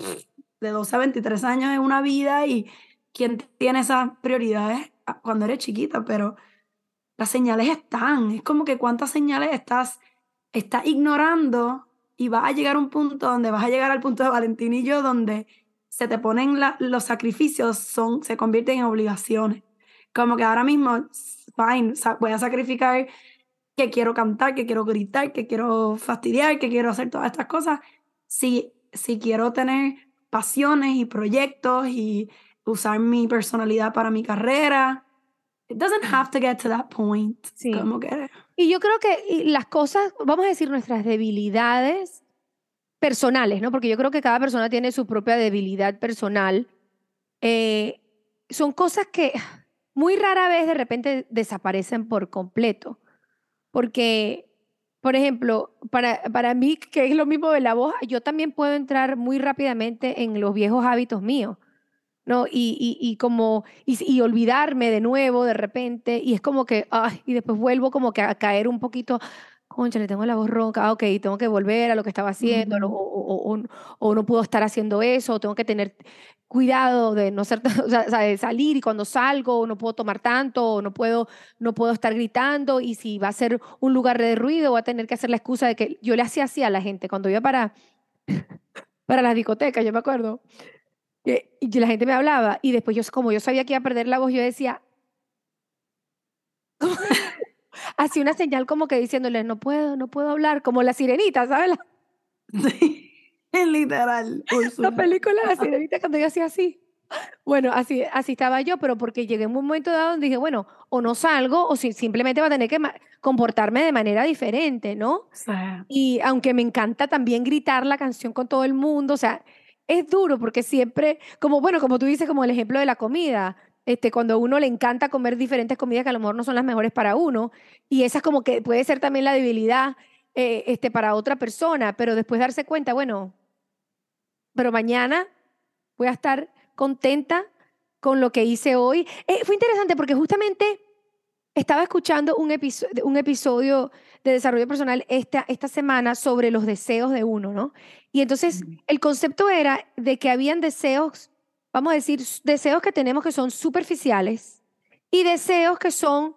de 12 a 23 años es una vida, y ¿quién tiene esas prioridades? Cuando eres chiquita, pero las señales están. Es como que cuántas señales estás ignorando, y vas a llegar a un punto donde vas a llegar al punto de Valentín y yo, donde se te ponen los sacrificios, se convierten en obligaciones. Como que ahora mismo, fine, voy a sacrificar que quiero cantar, que quiero gritar, que quiero fastidiar, que quiero hacer todas estas cosas. Si quiero tener pasiones y proyectos y usar mi personalidad para mi carrera. It doesn't have to get to that point. Sí. Como que... Y yo creo que las cosas, vamos a decir nuestras debilidades personales, ¿no? Porque yo creo que cada persona tiene su propia debilidad personal. Son cosas que muy rara vez de repente desaparecen por completo. Porque, por ejemplo, para mí, que es lo mismo de la voz, yo también puedo entrar muy rápidamente en los viejos hábitos míos, ¿no? Y olvidarme de nuevo de repente, y es como que y después vuelvo como que a caer un poquito, concha, le tengo la voz ronca, okay, tengo que volver a lo que estaba haciendo, uh-huh. o no puedo estar haciendo eso, tengo que tener cuidado de no ser, o sea, de salir, y cuando salgo no puedo tomar tanto, o no puedo estar gritando, y si va a ser un lugar de ruido voy a tener que hacer la excusa de que yo le hacía así a la gente cuando iba para las discotecas, yo me acuerdo. Y la gente me hablaba, y después como yo sabía que iba a perder la voz, yo decía así una señal como que diciéndole, no puedo hablar, como la sirenita, ¿sabes? Sí, literal. La película de la sirenita, cuando yo hacía así. Bueno, así estaba yo, pero porque llegué en un momento dado donde dije, bueno, o no salgo, o simplemente voy a tener que comportarme de manera diferente, ¿no? Sí. Y aunque me encanta también gritar la canción con todo el mundo, o sea, es duro porque siempre, como tú dices, como el ejemplo de la comida, cuando a uno le encanta comer diferentes comidas que a lo mejor no son las mejores para uno, y esa es como que puede ser también la debilidad para otra persona, pero después darse cuenta, bueno, pero mañana voy a estar contenta con lo que hice hoy. Fue interesante porque justamente estaba escuchando un episodio de desarrollo personal esta semana sobre los deseos de uno, ¿no? Y entonces el concepto era de que habían deseos, vamos a decir, deseos que tenemos que son superficiales y deseos que son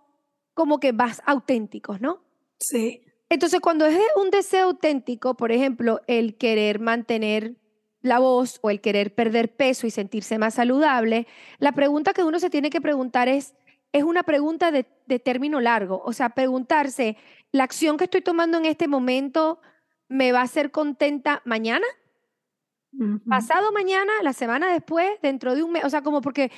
como que más auténticos, ¿no? Sí. Entonces cuando es un deseo auténtico, por ejemplo, el querer mantener la voz o el querer perder peso y sentirse más saludable, la pregunta que uno se tiene que preguntar es una pregunta de término largo, o sea, preguntarse, ¿la acción que estoy tomando en este momento me va a hacer contenta mañana? Uh-huh. ¿Pasado mañana? ¿La semana después? ¿Dentro de un mes? O sea, como porque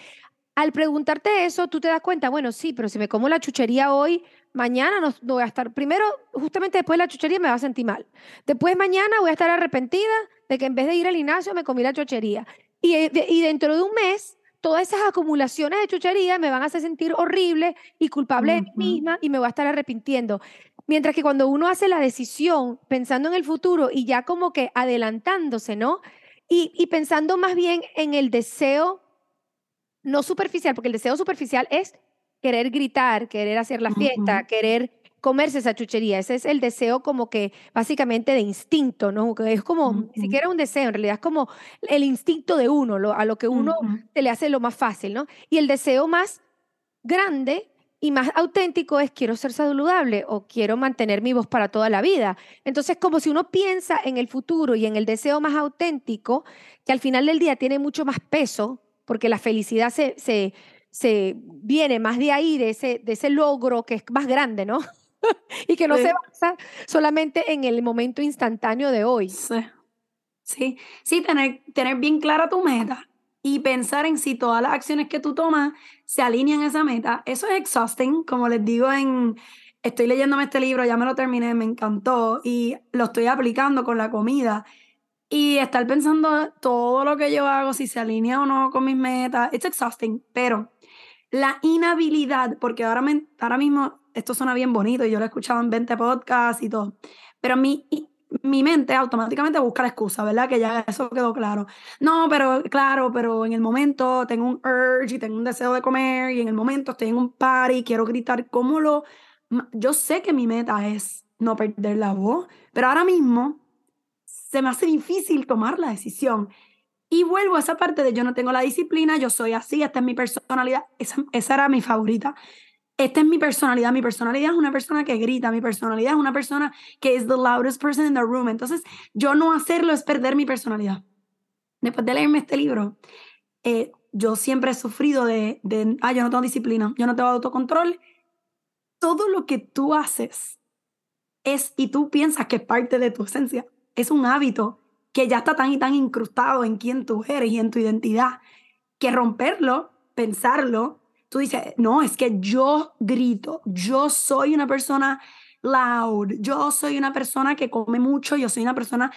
al preguntarte eso, tú te das cuenta, bueno, sí, pero si me como la chuchería hoy, mañana no voy a estar, primero, justamente después de la chuchería me va a sentir mal. Después mañana voy a estar arrepentida de que en vez de ir al gimnasio me comí la chuchería. Y dentro de un mes, todas esas acumulaciones de chuchería me van a hacer sentir horrible y culpable de mí misma y me voy a estar arrepintiendo. Mientras que cuando uno hace la decisión pensando en el futuro y ya como que adelantándose, ¿no? Y pensando más bien en el deseo no superficial, porque el deseo superficial es querer gritar, querer hacer la fiesta, querer comerse esa chuchería. Ese es el deseo como que básicamente de instinto, ¿no? Es como, ni siquiera un deseo, en realidad es como el instinto de uno, a lo que uno se le hace lo más fácil, ¿no? Y el deseo más grande y más auténtico es quiero ser saludable o quiero mantener mi voz para toda la vida. Entonces, como si uno piensa en el futuro y en el deseo más auténtico, que al final del día tiene mucho más peso, porque la felicidad se viene más de ahí, de ese logro que es más grande, ¿no? Y que no se basa solamente en el momento instantáneo de hoy. Sí, tener bien clara tu meta y pensar en si todas las acciones que tú tomas se alinean a esa meta. Eso es exhausting, como les digo, estoy leyéndome este libro, ya me lo terminé, me encantó y lo estoy aplicando con la comida. Y estar pensando todo lo que yo hago, si se alinea o no con mis metas, it's exhausting, pero la inhabilidad, porque ahora mismo esto suena bien bonito y yo lo he escuchado en 20 podcasts y todo, pero mi mente automáticamente busca la excusa, ¿verdad? Que ya eso quedó claro. No, pero claro, pero en el momento tengo un urge y tengo un deseo de comer y en el momento estoy en un party, quiero gritar, yo sé que mi meta es no perder la voz, pero ahora mismo se me hace difícil tomar la decisión. Y vuelvo a esa parte de yo no tengo la disciplina, yo soy así, esta es mi personalidad. Esa era mi favorita. Esta es mi personalidad. Mi personalidad es una persona que grita. Mi personalidad es una persona que es the loudest person in the room. Entonces, yo no hacerlo es perder mi personalidad. Después de leerme este libro, yo siempre he sufrido de yo no tengo disciplina, yo no tengo autocontrol. Todo lo que tú haces y tú piensas que es parte de tu esencia, es un hábito que ya está tan y tan incrustado en quién tú eres y en tu identidad, que romperlo, pensarlo, tú dices, no, es que yo grito, yo soy una persona loud, yo soy una persona que come mucho, yo soy una persona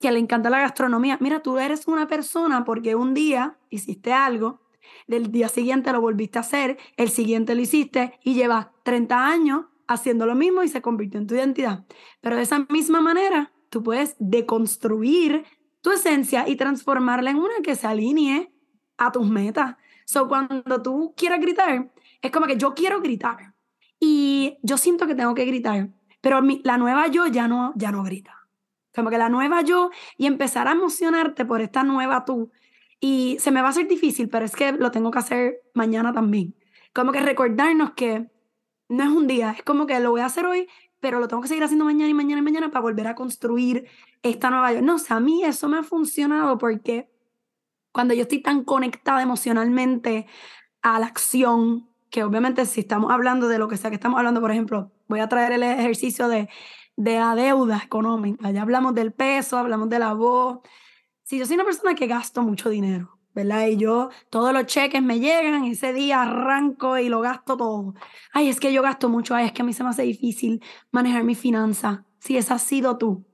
que le encanta la gastronomía. Mira, tú eres una persona porque un día hiciste algo, del día siguiente lo volviste a hacer, el siguiente lo hiciste y llevas 30 años haciendo lo mismo y se convirtió en tu identidad. Pero de esa misma manera, tú puedes deconstruir tu esencia y transformarla en una que se alinee a tus metas. So, cuando tú quieras gritar, es como que yo quiero gritar y yo siento que tengo que gritar, pero la nueva yo ya no grita. Como que la nueva yo, y empezar a emocionarte por esta nueva tú. Y se me va a hacer difícil, pero es que lo tengo que hacer mañana también. Como que recordarnos que no es un día, es como que lo voy a hacer hoy, pero lo tengo que seguir haciendo mañana y mañana y mañana para volver a construir esta nueva yo. No, o sea, a mí eso me ha funcionado porque cuando yo estoy tan conectada emocionalmente a la acción, que obviamente si estamos hablando de lo que sea que estamos hablando, por ejemplo, voy a traer el ejercicio de la deuda económica. Ya hablamos del peso, hablamos de la voz. Si yo soy una persona que gasto mucho dinero, ¿verdad? Y yo, todos los cheques me llegan, ese día arranco y lo gasto todo. Ay, es que yo gasto mucho, ay, es que a mí se me hace difícil manejar mi finanza. Sí, esa has sido tú.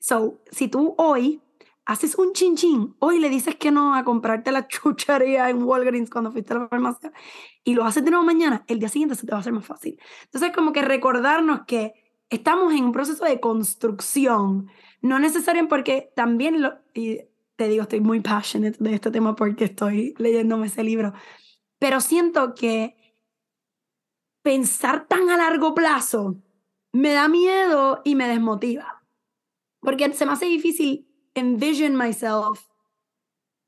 So, si tú hoy haces un chin-chin. Hoy le dices que no a comprarte la chuchería en Walgreens cuando fuiste a la farmacia y lo haces de nuevo mañana, el día siguiente se te va a hacer más fácil. Entonces, como que recordarnos que estamos en un proceso de construcción, no necesario, porque también, y te digo, estoy muy passionate de este tema porque estoy leyéndome ese libro, pero siento que pensar tan a largo plazo me da miedo y me desmotiva, porque se me hace difícil envision myself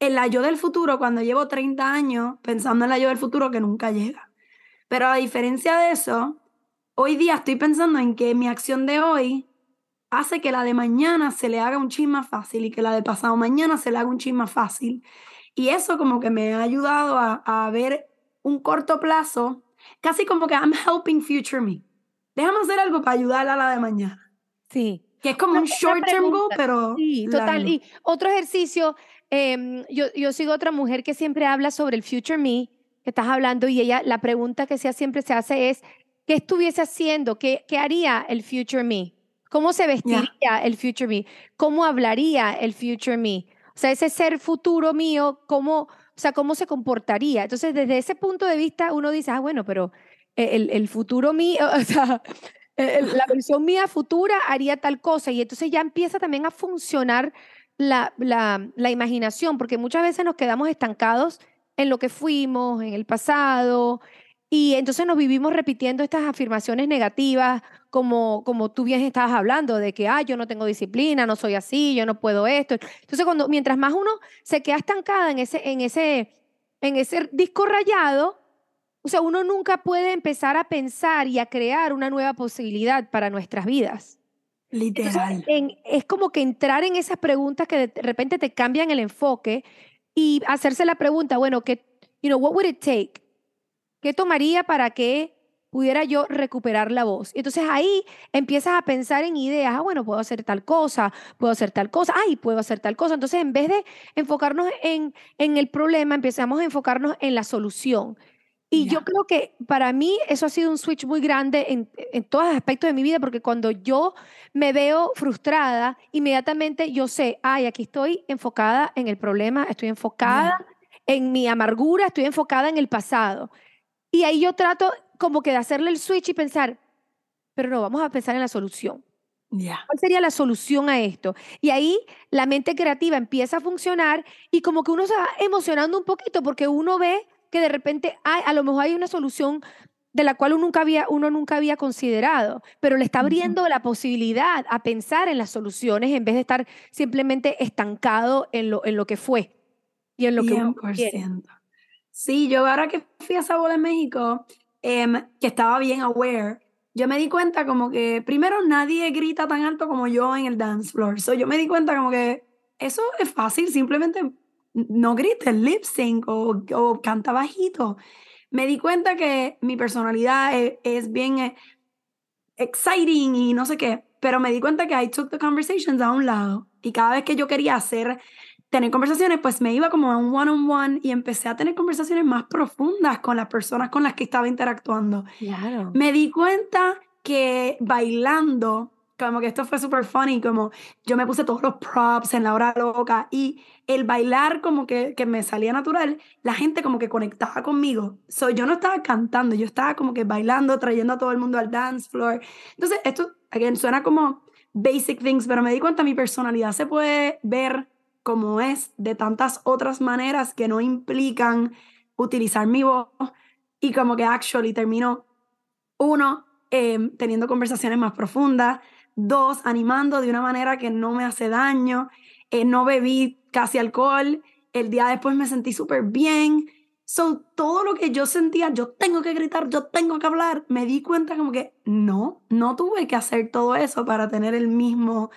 en la yo del futuro cuando llevo 30 años pensando en la yo del futuro que nunca llega. Pero a diferencia de eso, hoy día estoy pensando en que mi acción de hoy hace que la de mañana se le haga un chin más fácil y que la de pasado mañana se le haga un chin más fácil. Y eso como que me ha ayudado a ver un corto plazo, casi como que I'm helping future me. Déjame hacer algo para ayudar a la de mañana. Sí. Que es como un short term goal, pero... Sí, total. Largo. Y otro ejercicio, yo sigo otra mujer que siempre habla sobre el future me, que estás hablando, y ella, la pregunta que siempre se hace es, ¿qué estuviese haciendo? ¿Qué haría el future me? ¿Cómo se vestiría el future me? ¿Cómo hablaría el future me? O sea, ese ser futuro mío, ¿cómo se comportaría? Entonces, desde ese punto de vista, uno dice, bueno, pero el futuro mío, o sea... La versión mía futura haría tal cosa, y entonces ya empieza también a funcionar la imaginación, porque muchas veces nos quedamos estancados en lo que fuimos, en el pasado, y entonces nos vivimos repitiendo estas afirmaciones negativas, como tú bien estabas hablando, de que yo no tengo disciplina, no soy así, yo no puedo esto. Entonces mientras más uno se queda estancada en ese disco rayado, o sea, uno nunca puede empezar a pensar y a crear una nueva posibilidad para nuestras vidas. Literal. Entonces, es como que entrar en esas preguntas que de repente te cambian el enfoque y hacerse la pregunta, bueno, what would it take? ¿Qué tomaría para que pudiera yo recuperar la voz? Entonces ahí empiezas a pensar en ideas, puedo hacer tal cosa, puedo hacer tal cosa. Entonces, en vez de enfocarnos en el problema, empezamos a enfocarnos en la solución. Y yo creo que para mí eso ha sido un switch muy grande en todos los aspectos de mi vida, porque cuando yo me veo frustrada, inmediatamente yo sé, aquí estoy enfocada en el problema, estoy enfocada en mi amargura, estoy enfocada en el pasado. Y ahí yo trato como que de hacerle el switch y pensar, pero no, vamos a pensar en la solución. ¿Cuál sería la solución a esto? Y ahí la mente creativa empieza a funcionar y como que uno se va emocionando un poquito porque uno ve que de repente a lo mejor hay una solución de la cual uno nunca había considerado, pero le está abriendo la posibilidad a pensar en las soluciones en vez de estar simplemente estancado en lo que fue y en lo 100%. Que uno quiere. Sí, yo ahora que fui a esa boda en México, que estaba bien aware, yo me di cuenta como que primero nadie grita tan alto como yo en el dance floor, so yo me di cuenta como que eso es fácil, simplemente no grites, lip sync o canta bajito. Me di cuenta que mi personalidad es bien exciting y no sé qué, pero me di cuenta que I took the conversations a un lado y cada vez que yo quería tener conversaciones, pues me iba como a un one-on-one y empecé a tener conversaciones más profundas con las personas con las que estaba interactuando. Claro. Me di cuenta que bailando, como que esto fue súper funny, como yo me puse todos los props en la hora loca y el bailar como que me salía natural, la gente como que conectaba conmigo. So, yo no estaba cantando, yo estaba como que bailando, trayendo a todo el mundo al dance floor. Entonces, esto, again, suena como basic things, pero me di cuenta, mi personalidad se puede ver como es de tantas otras maneras que no implican utilizar mi voz y como que actually termino, uno, teniendo conversaciones más profundas, dos, animando de una manera que no me hace daño, no bebí casi alcohol, el día después me sentí súper bien. So, todo lo que yo sentía, yo tengo que gritar, yo tengo que hablar, me di cuenta como que no tuve que hacer todo eso para tener el mismo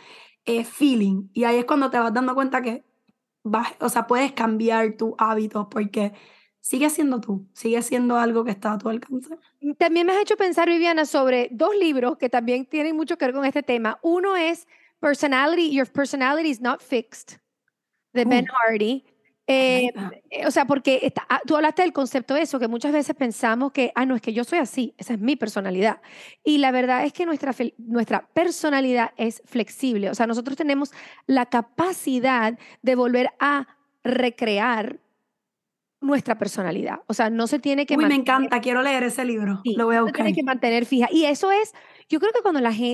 feeling. Y ahí es cuando te vas dando cuenta que puedes cambiar tus hábitos porque sigue siendo tú, sigue siendo algo que está a tu alcance. También me has hecho pensar, Viviana, sobre dos libros que también tienen mucho que ver con este tema. Uno es Your Personality is Not Fixed, de Ben Hardy, O sea, porque tú hablaste del concepto de eso, que muchas veces pensamos que, no, es que yo soy así, esa es mi personalidad. Y la verdad es que nuestra personalidad es flexible. O sea, nosotros tenemos la capacidad de volver a recrear nuestra personalidad. O sea, no se tiene que mantener... me encanta, quiero leer ese libro. Sí, lo voy a buscar. No tiene que mantener fija. Y eso es... Yo creo que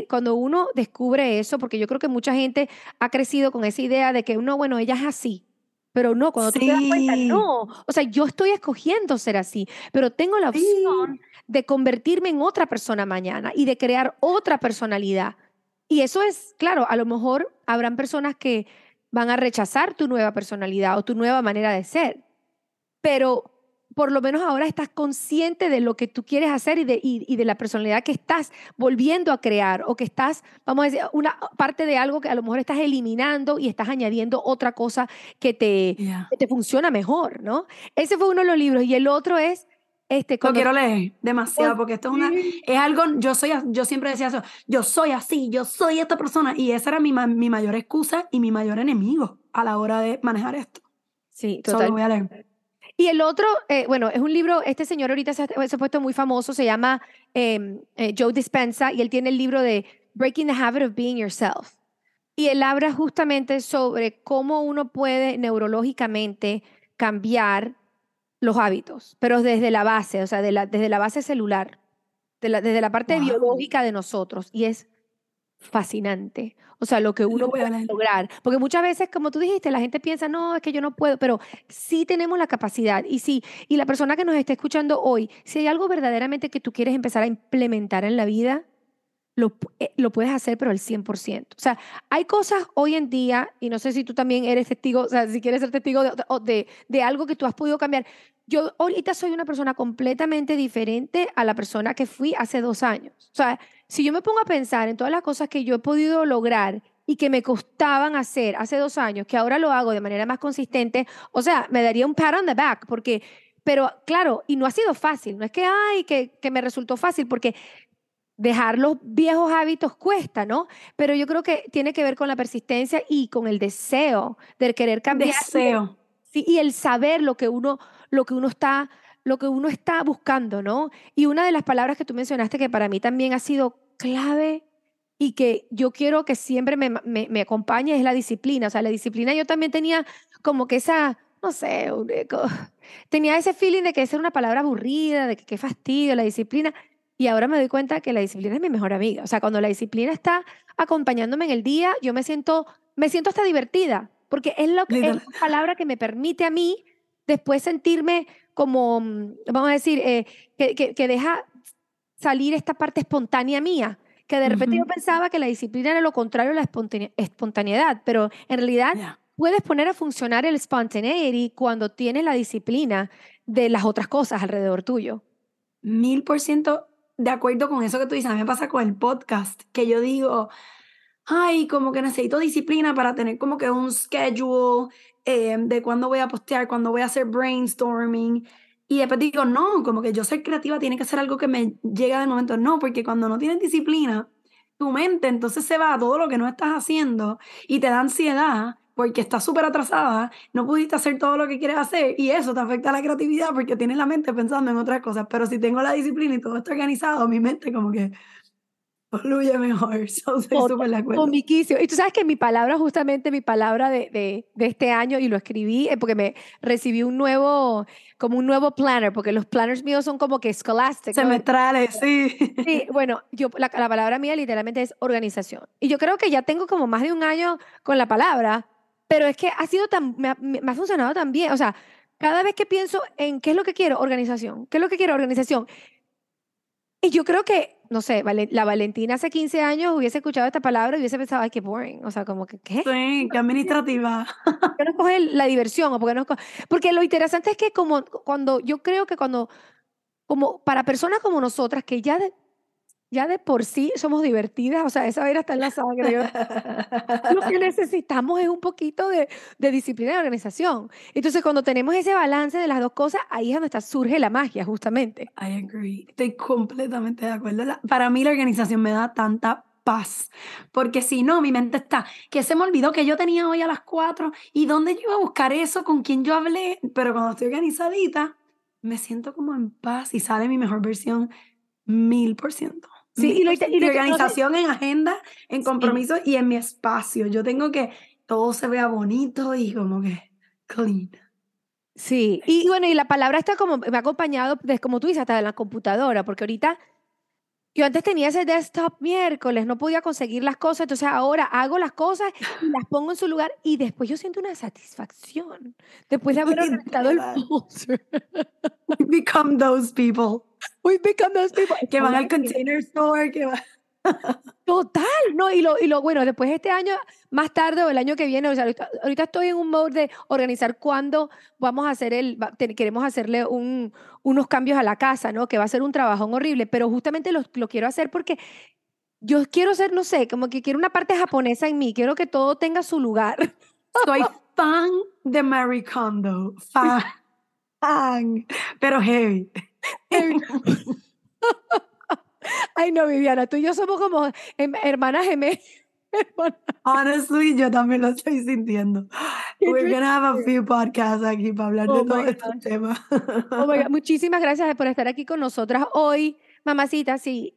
cuando uno descubre eso, porque yo creo que mucha gente ha crecido con esa idea de que, no, bueno, ella es así. Pero no, cuando tú te das cuenta, no. O sea, yo estoy escogiendo ser así, pero tengo la opción de convertirme en otra persona mañana y de crear otra personalidad. Y eso es, claro, a lo mejor habrán personas que van a rechazar tu nueva personalidad o tu nueva manera de ser, pero por lo menos ahora estás consciente de lo que tú quieres hacer y de la personalidad que estás volviendo a crear, o que estás, vamos a decir, una parte de algo que a lo mejor estás eliminando y estás añadiendo otra cosa que te funciona mejor, ¿no? Ese fue uno de los libros, y el otro es lo quiero leer demasiado, porque esto es yo siempre decía eso, yo soy así, yo soy esta persona, y esa era mi mayor excusa y mi mayor enemigo a la hora de manejar esto. Sí, total. Solo voy a leer. Y el otro, es un libro, este señor ahorita se ha puesto muy famoso, se llama Joe Dispenza, y él tiene el libro de Breaking the Habit of Being Yourself. Y él habla justamente sobre cómo uno puede neurológicamente cambiar los hábitos, pero desde la base, o sea, desde la base celular, desde la parte biológica de nosotros, y es fascinante, o sea, lo que uno puede lograr, porque muchas veces, como tú dijiste, la gente piensa, no, es que yo no puedo, pero sí tenemos la capacidad, y la persona que nos está escuchando hoy, si hay algo verdaderamente que tú quieres empezar a implementar en la vida, lo puedes hacer, pero al 100%. O sea, hay cosas hoy en día, y no sé si tú también eres testigo, o sea, si quieres ser testigo de algo que tú has podido cambiar. Yo ahorita soy una persona completamente diferente a la persona que fui hace 2 años. O sea, si yo me pongo a pensar en todas las cosas que yo he podido lograr y que me costaban hacer hace 2 años, que ahora lo hago de manera más consistente, o sea, me daría un pat on the back, porque, pero claro, y no ha sido fácil, no es que, que me resultó fácil, porque... dejar los viejos hábitos cuesta, ¿no? Pero yo creo que tiene que ver con la persistencia y con el deseo de querer cambiar. Deseo. Sí, y el saber lo que uno está buscando, ¿no? Y una de las palabras que tú mencionaste que para mí también ha sido clave y que yo quiero que siempre me acompañe es la disciplina. O sea, la disciplina yo también tenía como que esa... no sé, tenía ese feeling de que esa era una palabra aburrida, de que qué fastidio, la disciplina... Y ahora me doy cuenta que la disciplina es mi mejor amiga. O sea, cuando la disciplina está acompañándome en el día, yo me siento hasta divertida, porque es lo que es la palabra que me permite a mí después sentirme como, vamos a decir, que deja salir esta parte espontánea mía, que de repente yo pensaba que la disciplina era lo contrario a la espontaneidad, pero en realidad puedes poner a funcionar el spontaneity cuando tienes la disciplina de las otras cosas alrededor tuyo. 1000% de acuerdo con eso que tú dices. A mí me pasa con el podcast, que yo digo, como que necesito disciplina para tener como que un schedule de cuándo voy a postear, cuándo voy a hacer brainstorming, y después digo, no, como que yo ser creativa tiene que ser algo que me llega de momento. No, porque cuando no tienes disciplina, tu mente entonces se va a todo lo que no estás haciendo y te da ansiedad porque estás súper atrasada, no pudiste hacer todo lo que quieres hacer, y eso te afecta a la creatividad porque tienes la mente pensando en otras cosas. Pero si tengo la disciplina y todo está organizado, mi mente como que fluye mejor. So, soy súper de acuerdo. Comiquísimo. Y tú sabes que mi palabra de este año, y lo escribí porque me recibí un nuevo planner, porque los planners míos son como que escolásticos. Semestrales, ¿no? Sí, bueno, la palabra mía literalmente es organización. Y yo creo que ya tengo como más de un año con la palabra, pero es que me ha funcionado tan bien. O sea, cada vez que pienso en qué es lo que quiero, organización. Y yo creo que, no sé, la Valentina hace 15 años hubiese escuchado esta palabra y hubiese pensado, qué boring. O sea, como que, ¿qué? Sí, qué administrativa. ¿Por qué no coge la diversión? Porque lo interesante es que como para personas como nosotras, que ya de por sí somos divertidas, o sea, esa vaina está en la sangre. Lo que necesitamos es un poquito de disciplina y organización. Entonces, cuando tenemos ese balance de las dos cosas, ahí es donde surge la magia, justamente. I agree. Estoy completamente de acuerdo. Para mí la organización me da tanta paz, porque si no, mi mente está, que se me olvidó que yo tenía hoy a las 4 y dónde yo iba a buscar eso, con quién yo hablé, pero cuando estoy organizadita, me siento como en paz y sale mi mejor versión 1000%. Sí, y organización en agenda, en compromisos y en mi espacio. Yo tengo que todo se vea bonito y como que clean. Sí, y bueno, y la palabra está como, me ha acompañado, de, como tú dices, hasta de la computadora, porque ahorita, yo antes tenía ese desktop miércoles, no podía conseguir las cosas, entonces ahora hago las cosas y las pongo en su lugar y después yo siento una satisfacción después de haber organizado el poster. We become those people. We become those people. Que van al container store, que van... Total, no, y lo bueno, después de este año, más tarde o el año que viene, o sea, ahorita estoy en un mode de organizar cuándo vamos a hacer queremos hacerle unos cambios a la casa, ¿no? Que va a ser un trabajón horrible, pero justamente lo quiero hacer porque yo quiero ser, no sé, como que quiero una parte japonesa en mí, quiero que todo tenga su lugar. Soy fan de Marie Kondo, fan, pero heavy. Ay, no, Viviana, tú y yo somos como hermanas gemelas. Honestly, yo también lo estoy sintiendo. We're going to have a few podcasts aquí para hablar de todo este tema. Oh my God. Muchísimas gracias por estar aquí con nosotras hoy. Mamacita, si